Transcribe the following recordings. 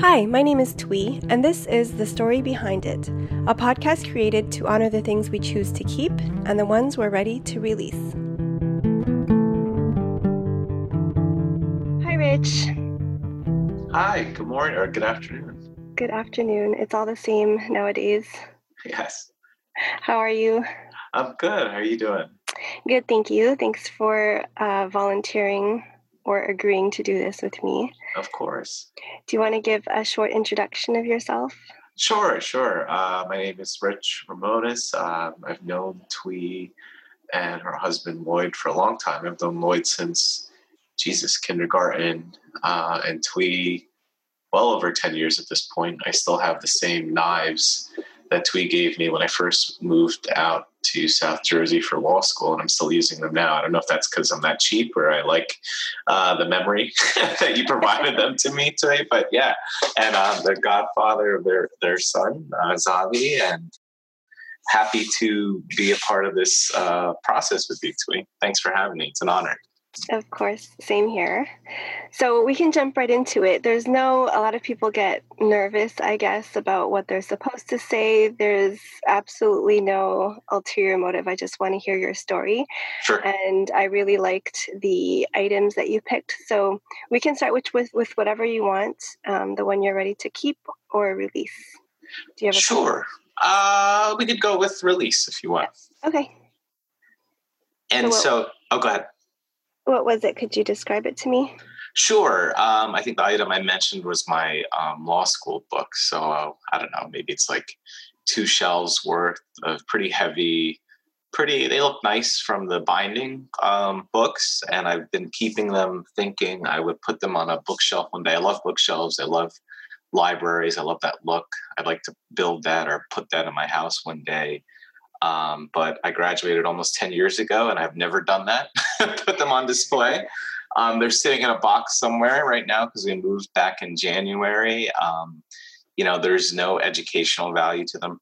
Hi, my name is Thuy, and this is The Story Behind It, a podcast created to honor the things we choose to keep and the ones we're ready to release. Hi, Rich. Hi, good morning or good afternoon. Good afternoon. It's all the same nowadays. Yes. How are you? I'm good. How are you doing? Good, thank you. Thanks for volunteering or agreeing to do this with me. Of course. Do you want to give a short introduction of yourself? Sure. My name is Rich Ramonis. I've known Thuy and her husband Lloyd for a long time. I've known Lloyd since kindergarten, and Thuy well over 10 years at this point. I still have the same knives that Thuy gave me when I first moved out to South Jersey for law school, and I'm still using them now. I don't know if that's because I'm that cheap or I like the memory that you provided them to me today, but yeah. And I'm the godfather of their son, Zavi, and happy to be a part of this process with you, Thuy. Thanks for having me. It's an honor. Of course, same here. So we can jump right into it. A lot of people get nervous, I guess, about what they're supposed to say. There's absolutely no ulterior motive. I just want to hear your story. Sure. And I really liked the items that you picked. So we can start with whatever you want, the one you're ready to keep or release. Do you have a Sure. We could go with release if you want. Okay. And so go ahead. What was it? Could you describe it to me? Sure. I think the item I mentioned was my law school book. So I don't know, maybe it's like two shelves worth of pretty heavy, they look nice from the binding books. And I've been keeping them thinking I would put them on a bookshelf one day. I love bookshelves. I love libraries. I love that look. I'd like to build that or put that in my house one day. But I graduated almost 10 years ago and I've never done that, put them on display. They're sitting in a box somewhere right now because we moved back in January. There's no educational value to them.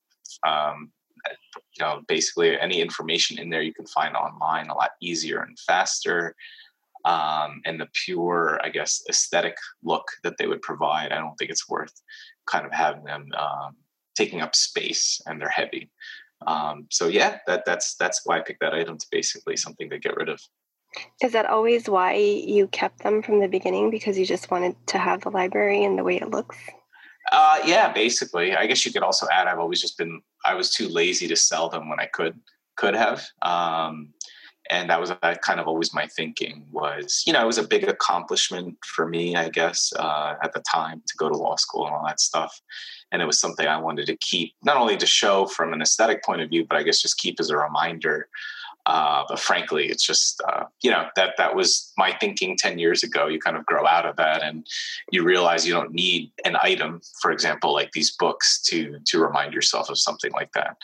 Basically any information in there you can find online a lot easier and faster. And the pure, I guess, aesthetic look that they would provide, I don't think it's worth kind of having them taking up space, and they're heavy. That's why I picked that item, to basically something to get rid of. Is that always why you kept them from the beginning? Because you just wanted to have the library and the way it looks? Yeah, basically. I guess you could also add, I've always just been, I was too lazy to sell them when I could have. And that was kind of always my thinking was, it was a big accomplishment for me, I guess, at the time to go to law school and all that stuff. And it was something I wanted to keep, not only to show from an aesthetic point of view, but I guess just keep as a reminder. But frankly, it's just, that was my thinking 10 years ago. You kind of grow out of that and you realize you don't need an item, for example, like these books to remind yourself of something like that.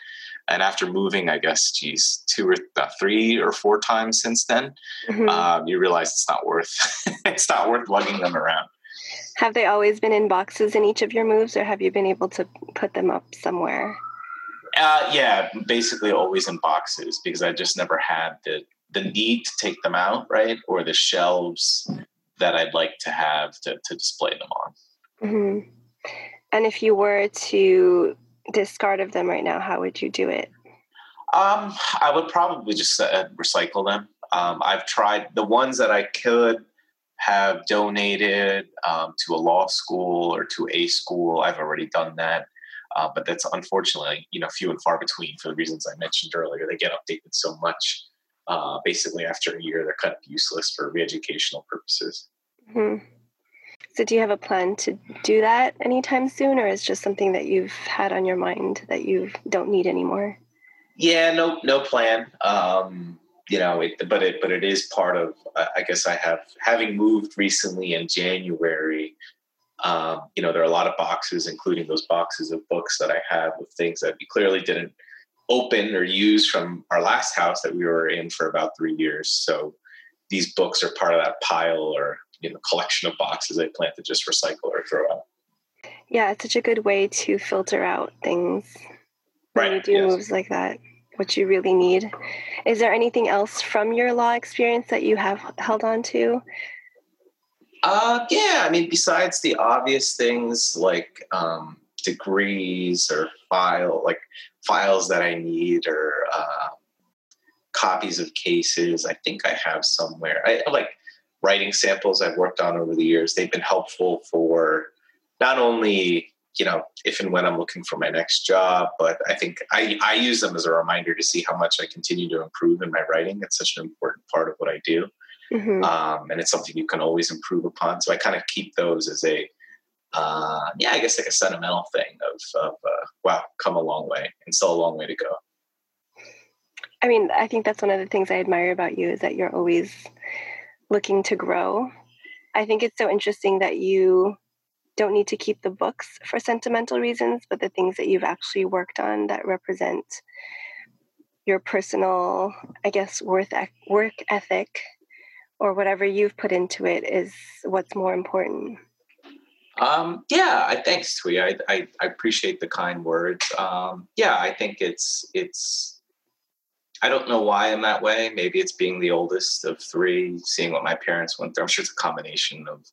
And after moving, I guess, 3 or 4 times since then, mm-hmm. You realize it's not worth lugging them around. Have they always been in boxes in each of your moves, or have you been able to put them up somewhere? Yeah, basically always in boxes, because I just never had the need to take them out, right? Or the shelves that I'd like to have to display them on. Mm-hmm. And if you were to discard of them right now, how would you do it? I would probably just recycle them. I've tried the ones that I could have donated to a law school or to a school. I've already done that. But that's unfortunately, few and far between for the reasons I mentioned earlier. They get updated so much. Basically, after a year, they're kind of useless for re-educational purposes. Mm-hmm. So do you have a plan to do that anytime soon, or is just something that you've had on your mind that you don't need anymore? Yeah, no plan. It is part of, I guess I have, having moved recently in January, there are a lot of boxes, including those boxes of books that I have with things that we clearly didn't open or use from our last house that we were in for about 3 years. So these books are part of that pile or, collection of boxes I plan to just recycle or throw out. Yeah, it's such a good way to filter out things when you do moves like that, what you really need. Is there anything else from your law experience that you have held on to? Yeah, I mean, besides the obvious things like degrees or files that I need or copies of cases. I think I have somewhere. I like writing samples I've worked on over the years. They've been helpful for not only, you know, if and when I'm looking for my next job, but I think I use them as a reminder to see how much I continue to improve in my writing. It's such an important part of what I do. Mm-hmm. And it's something you can always improve upon. So I kind of keep those as a, I guess like a sentimental thing of wow, come a long way and still a long way to go. I mean, I think that's one of the things I admire about you is that you're always looking to grow. I think it's so interesting that you don't need to keep the books for sentimental reasons, but the things that you've actually worked on that represent your personal, I guess, work ethic or whatever you've put into it is what's more important. Thanks, Thuy. I appreciate the kind words. I think it's I don't know why I'm that way. Maybe it's being the oldest of three, seeing what my parents went through. I'm sure it's a combination of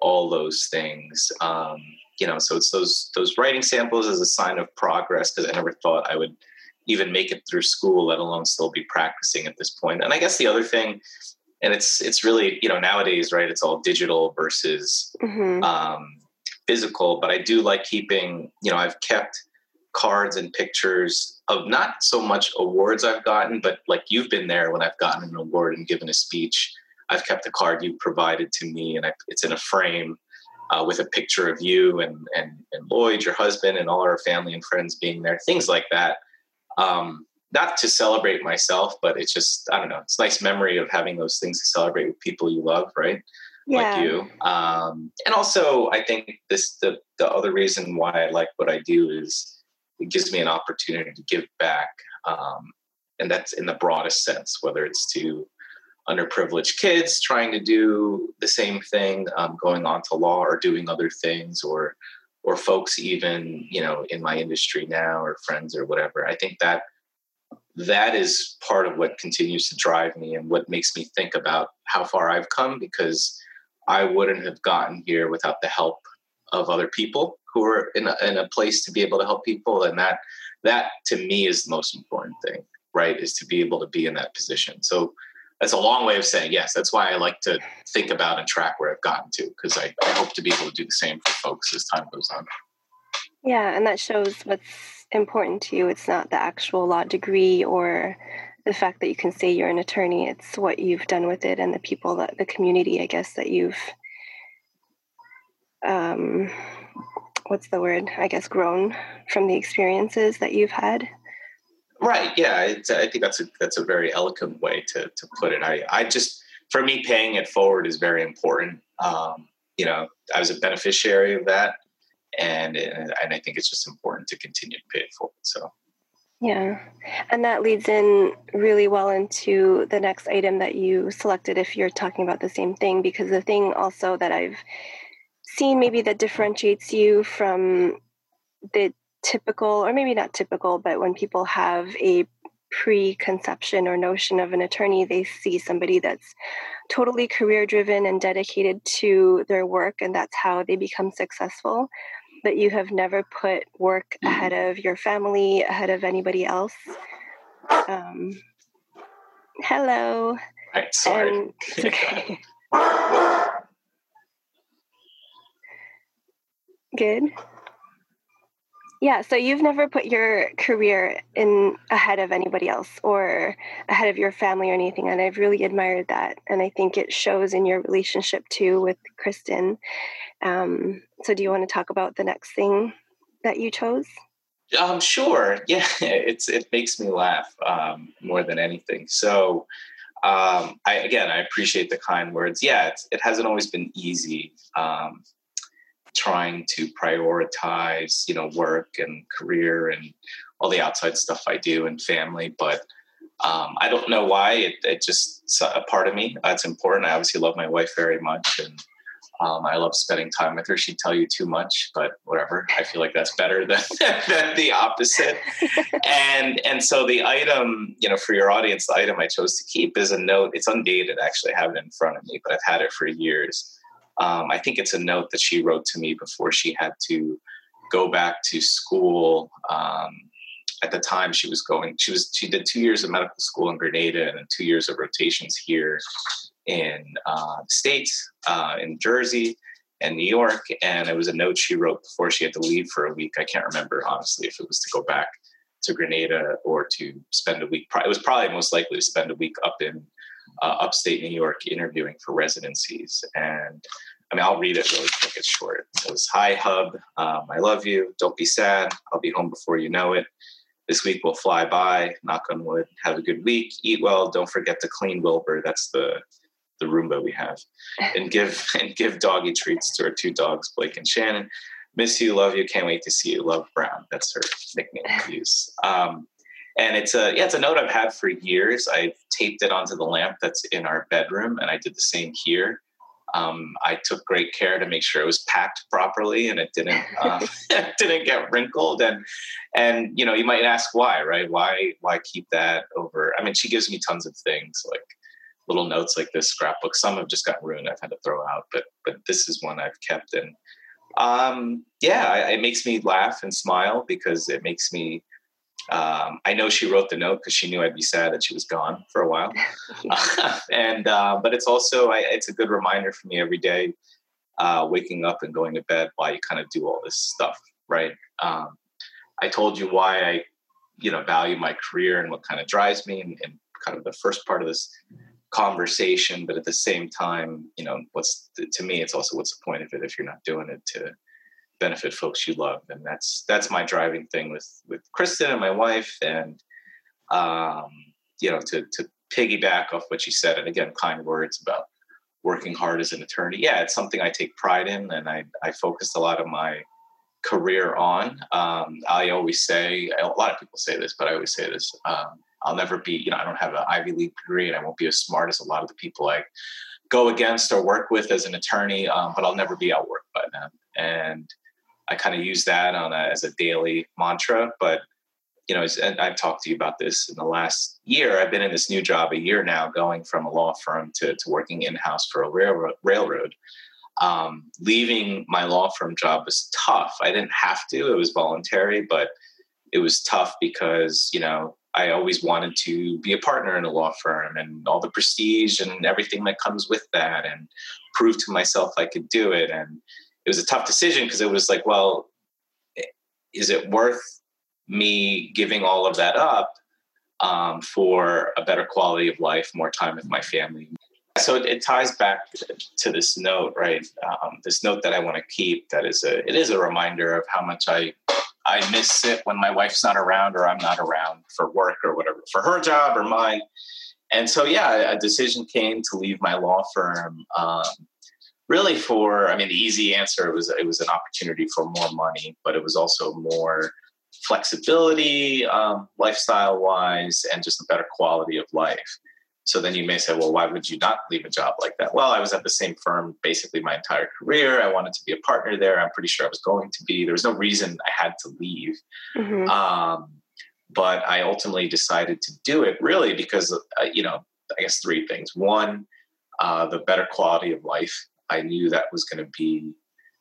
all those things. So it's those writing samples as a sign of progress, because I never thought I would even make it through school, let alone still be practicing at this point. And I guess the other thing, and it's really, you know, nowadays, right, it's all digital versus physical, but I do like keeping, you know, I've kept cards and pictures of not so much awards I've gotten, but like you've been there when I've gotten an award and given a speech. I've kept the card you provided to me, and it's in a frame with a picture of you and Lloyd, your husband, and all our family and friends being there, things like that. Not to celebrate myself, but it's just, I don't know, it's a nice memory of having those things to celebrate with people you love, right? Yeah. Like you. And also, I think the other reason why I like what I do is it gives me an opportunity to give back. And that's in the broadest sense, whether it's to underprivileged kids trying to do the same thing, going on to law or doing other things, or folks even, you know, in my industry now or friends or whatever. I think that is part of what continues to drive me and what makes me think about how far I've come, because I wouldn't have gotten here without the help of other people who are in a place to be able to help people. And that to me is the most important thing, right, is to be able to be in that position. So that's a long way of saying, yes, that's why I like to think about and track where I've gotten to, because I hope to be able to do the same for folks as time goes on. Yeah, and that shows what's important to you. It's not the actual law degree or the fact that you can say you're an attorney. It's what you've done with it and the people, the community, I guess, that you've, grown from the experiences that you've had. Right. Yeah. I think that's a very eloquent way to put it. I just, for me, paying it forward is very important. I was a beneficiary of that, and I think it's just important to continue to pay it forward. So. Yeah. And that leads in really well into the next item that you selected, if you're talking about the same thing, because the thing also that I've seen maybe that differentiates you from the typical, or maybe not typical, but when people have a preconception or notion of an attorney, they see somebody that's totally career driven and dedicated to their work, and that's how they become successful. But you have never put work ahead of your family, ahead of anybody else. Hello. Right, sorry. It's okay. Good. Yeah, so you've never put your career in ahead of anybody else or ahead of your family or anything, and I've really admired that, and I think it shows in your relationship too with Kristen. So do you want to talk about the next thing that you chose? Sure. Yeah, it makes me laugh more than anything. So I appreciate the kind words. Yeah, it hasn't always been easy. Trying to prioritize, you know, work and career and all the outside stuff I do and family. But I don't know why it just, it's a part of me. It's important. I obviously love my wife very much, and I love spending time with her. She'd tell you too much, but whatever. I feel like that's better than the opposite. And so the item, you know, for your audience, the item I chose to keep is a note. It's undated, actually. I have it in front of me, but I've had it for years. I think it's a note that she wrote to me before she had to go back to school. At the time she did 2 years of medical school in Grenada and then 2 years of rotations here in the States, in Jersey and New York. And it was a note she wrote before she had to leave for a week. I can't remember, honestly, if it was to go back to Grenada or to spend a week. It was probably most likely to spend a week up in upstate New York interviewing for residencies. And I mean, I'll read it really quick. It's short. It was, "Hi, Hub. I love you. Don't be sad. I'll be home before you know it. This week will fly by. Knock on wood. Have a good week. Eat well. Don't forget to clean Wilbur." That's the Roomba we have. And give doggy treats to our two dogs, Blake and Shannon. Miss you. Love you. Can't wait to see you. Love, Brown." That's her nickname to use. And it's a note I've had for years. I taped it onto the lamp that's in our bedroom, and I did the same here. I took great care to make sure it was packed properly and it didn't didn't get wrinkled. And you know, you might ask why, right? Why keep that over? I mean, she gives me tons of things, like little notes like this scrapbook. Some have just gotten ruined, I've had to throw out, but this is one I've kept. And it makes me laugh and smile because it makes me. I know she wrote the note because she knew I'd be sad that she was gone for a while. But it's also, it's a good reminder for me every day, waking up and going to bed while you kind of do all this stuff, right? I told you why I, value my career and what kind of drives me and kind of the first part of this conversation. But at the same time, to me, it's also what's the point of it if you're not doing it to benefit folks you love. And that's my driving thing with Kristen and my wife. And, to piggyback off what you said, and again, kind words about working hard as an attorney. Yeah. It's something I take pride in. And I focused a lot of my career on. I always say, a lot of people say this, but I always say this, I'll never be, I don't have an Ivy League degree and I won't be as smart as a lot of the people I go against or work with as an attorney. But I'll never be outworked by them. And I kind of use that as a daily mantra, but, and I've talked to you about this in the last year. I've been in this new job a year now, going from a law firm to working in-house for a railroad. Leaving my law firm job was tough. I didn't have to, it was voluntary, but it was tough because, I always wanted to be a partner in a law firm and all the prestige and everything that comes with that and prove to myself I could do it. And it was a tough decision because it was like, well, is it worth me giving all of that up for a better quality of life, more time with my family? So it ties back to this note, right? This note that I want to keep. That is it is a reminder of how much I miss it when my wife's not around or I'm not around for work or whatever, for her job or mine. And so, yeah, a decision came to leave my law firm. Really the easy answer it was an opportunity for more money, but it was also more flexibility, lifestyle-wise, and just a better quality of life. So then you may say, well, why would you not leave a job like that? Well, I was at the same firm basically my entire career. I wanted to be a partner there. I'm pretty sure I was going to be. There was no reason I had to leave. Mm-hmm. But I ultimately decided to do it really because, I guess three things. One, the better quality of life. I knew that was going to be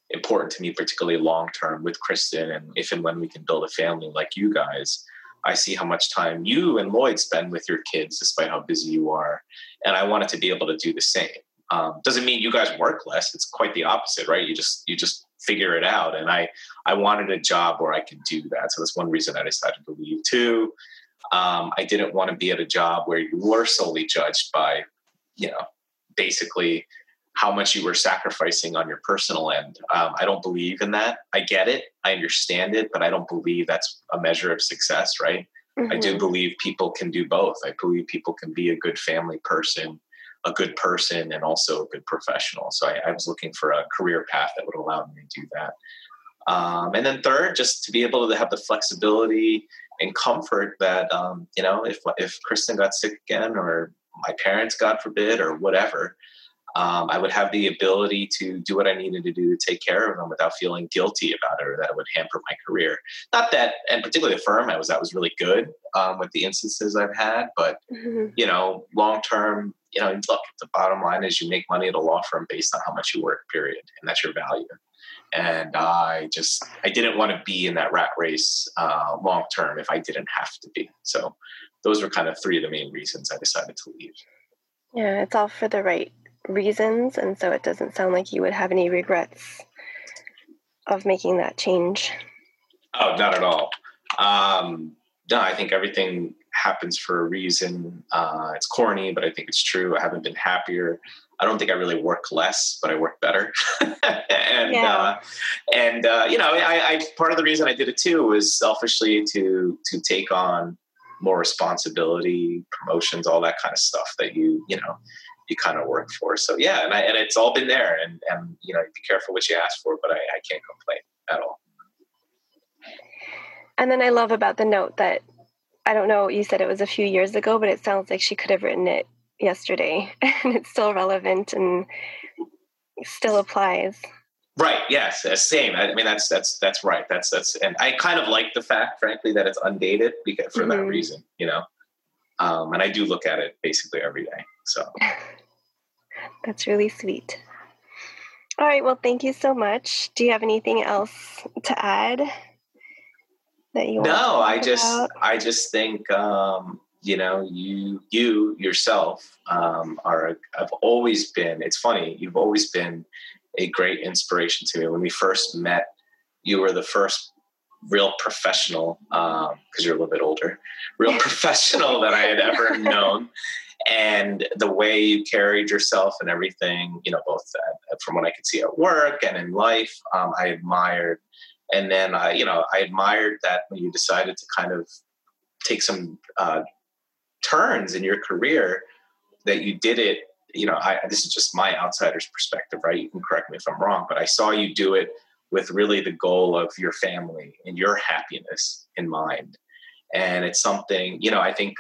important to me, particularly long-term with Kristen. And if and when we can build a family like you guys, I see how much time you and Lloyd spend with your kids, despite how busy you are. And I wanted to be able to do the same. Doesn't mean you guys work less. It's quite the opposite, right? You just figure it out. And I wanted a job where I could do that. So that's one reason I decided to leave too. I didn't want to be at a job where you were solely judged by, basically how much you were sacrificing on your personal end. I don't believe in that. I get it. I understand it, but I don't believe that's a measure of success, right? Mm-hmm. I do believe people can do both. I believe people can be a good family person, a good person, and also a good professional. So I was looking for a career path that would allow me to do that. And then third, just to be able to have the flexibility and comfort that, if Kristen got sick again or my parents, God forbid, or whatever, I would have the ability to do what I needed to do to take care of them without feeling guilty about it or that it would hamper my career. Not that, and particularly the firm I was at was really good with the instances I've had, but, long-term you know, look, the bottom line is you make money at a law firm based on how much you work, period. And that's your value. And I didn't want to be in that rat race long term if I didn't have to be. So those were kind of three of the main reasons I decided to leave. Yeah, it's all for the right reasons. And so it doesn't sound like you would have any regrets of making that change. Oh, not at all. No, I think everything happens for a reason. It's corny, but I think it's true. I haven't been happier. I don't think I really work less, but I work better. I part of the reason I did it too was selfishly to take on more responsibility, promotions, all that kind of stuff that you kind of work for. So yeah, and it's all been there. And you know, be careful what you ask for, but I can't complain at all. And then I love about the note that, I don't know, you said it was a few years ago, but it sounds like she could have written it yesterday and it's still relevant and still applies. Right. Yes. Same. I mean, that's right. That's, and I kind of like the fact, frankly, that it's undated because for that reason, you know, and I do look at it basically every day. So that's really sweet. All right. Well, thank you so much. Do you have anything else to add? No, I just think, you know, you yourself I've always been, it's funny, you've always been a great inspiration to me. When we first met, you were the first real professional, because you're a little bit older, real professional that I had ever known. And the way you carried yourself and everything, you know, both from what I could see at work and in life, I admired. And then, I admired that when you decided to kind of take some turns in your career, that you did it, you know, this is just my outsider's perspective, right? You can correct me if I'm wrong, but I saw you do it with really the goal of your family and your happiness in mind. And it's something, you know, I think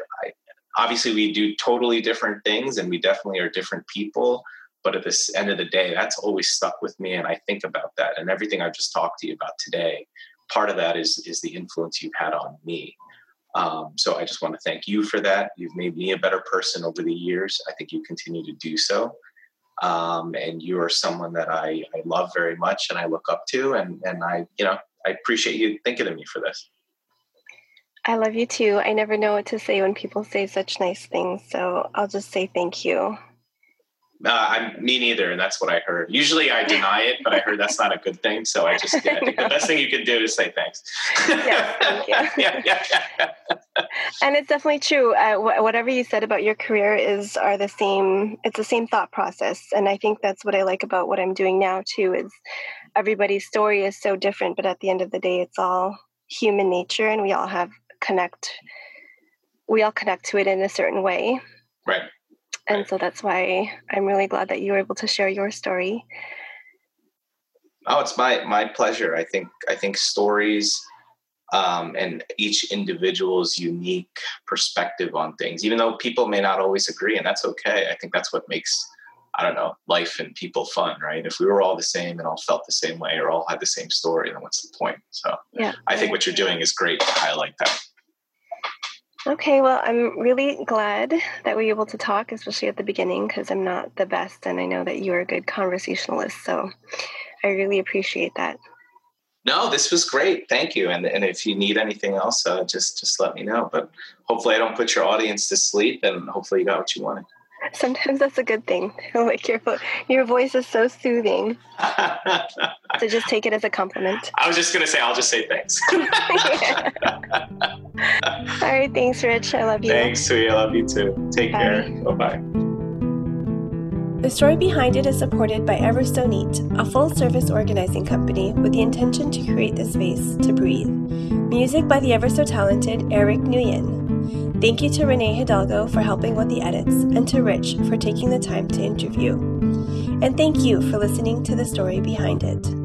obviously we do totally different things and we definitely are different people. But at this end of the day, that's always stuck with me. And I think about that and everything I've just talked to you about today. Part of that is the influence you've had on me. So I just want to thank you for that. You've made me a better person over the years. I think you continue to do so. And you are someone that I love very much and I look up to. And I appreciate you thinking of me for this. I love you too. I never know what to say when people say such nice things. So I'll just say thank you. Me neither, and that's what I heard. Usually I deny it, but I heard that's not a good thing. So I just I think the best thing you can do is say thanks. Yes, thank you. Yeah. And it's definitely true. Whatever you said about your career are the same. It's the same thought process, and I think that's what I like about what I'm doing now too. Is everybody's story is so different, but at the end of the day, it's all human nature, and we all connect to it in a certain way. Right. And so that's why I'm really glad that you were able to share your story. Oh, it's my pleasure. I think stories and each individual's unique perspective on things, even though people may not always agree, and that's okay. I think that's what makes, I don't know, life and people fun, right? If we were all the same and all felt the same way or all had the same story, then what's the point? So yeah, I think what you're doing is great. I like that. Okay, well, I'm really glad that we were able to talk, especially at the beginning, because I'm not the best, and I know that you are a good conversationalist, so I really appreciate that. No, this was great. Thank you. And if you need anything else, just let me know. But hopefully I don't put your audience to sleep, and hopefully you got what you wanted. Sometimes that's a good thing. Like your voice is so soothing. So just take it as a compliment. I was just going to say, I'll just say thanks. All right. Thanks, Rich. I love you. Thanks, Thuy. I love you too. Take care. Bye-bye. The story behind it is supported by Everso Neat, a full-service organizing company with the intention to create the space to breathe. Music by the ever-so-talented Eric Nguyen. Thank you to Renee Hidalgo for helping with the edits and to Rich for taking the time to interview. And thank you for listening to the story behind it.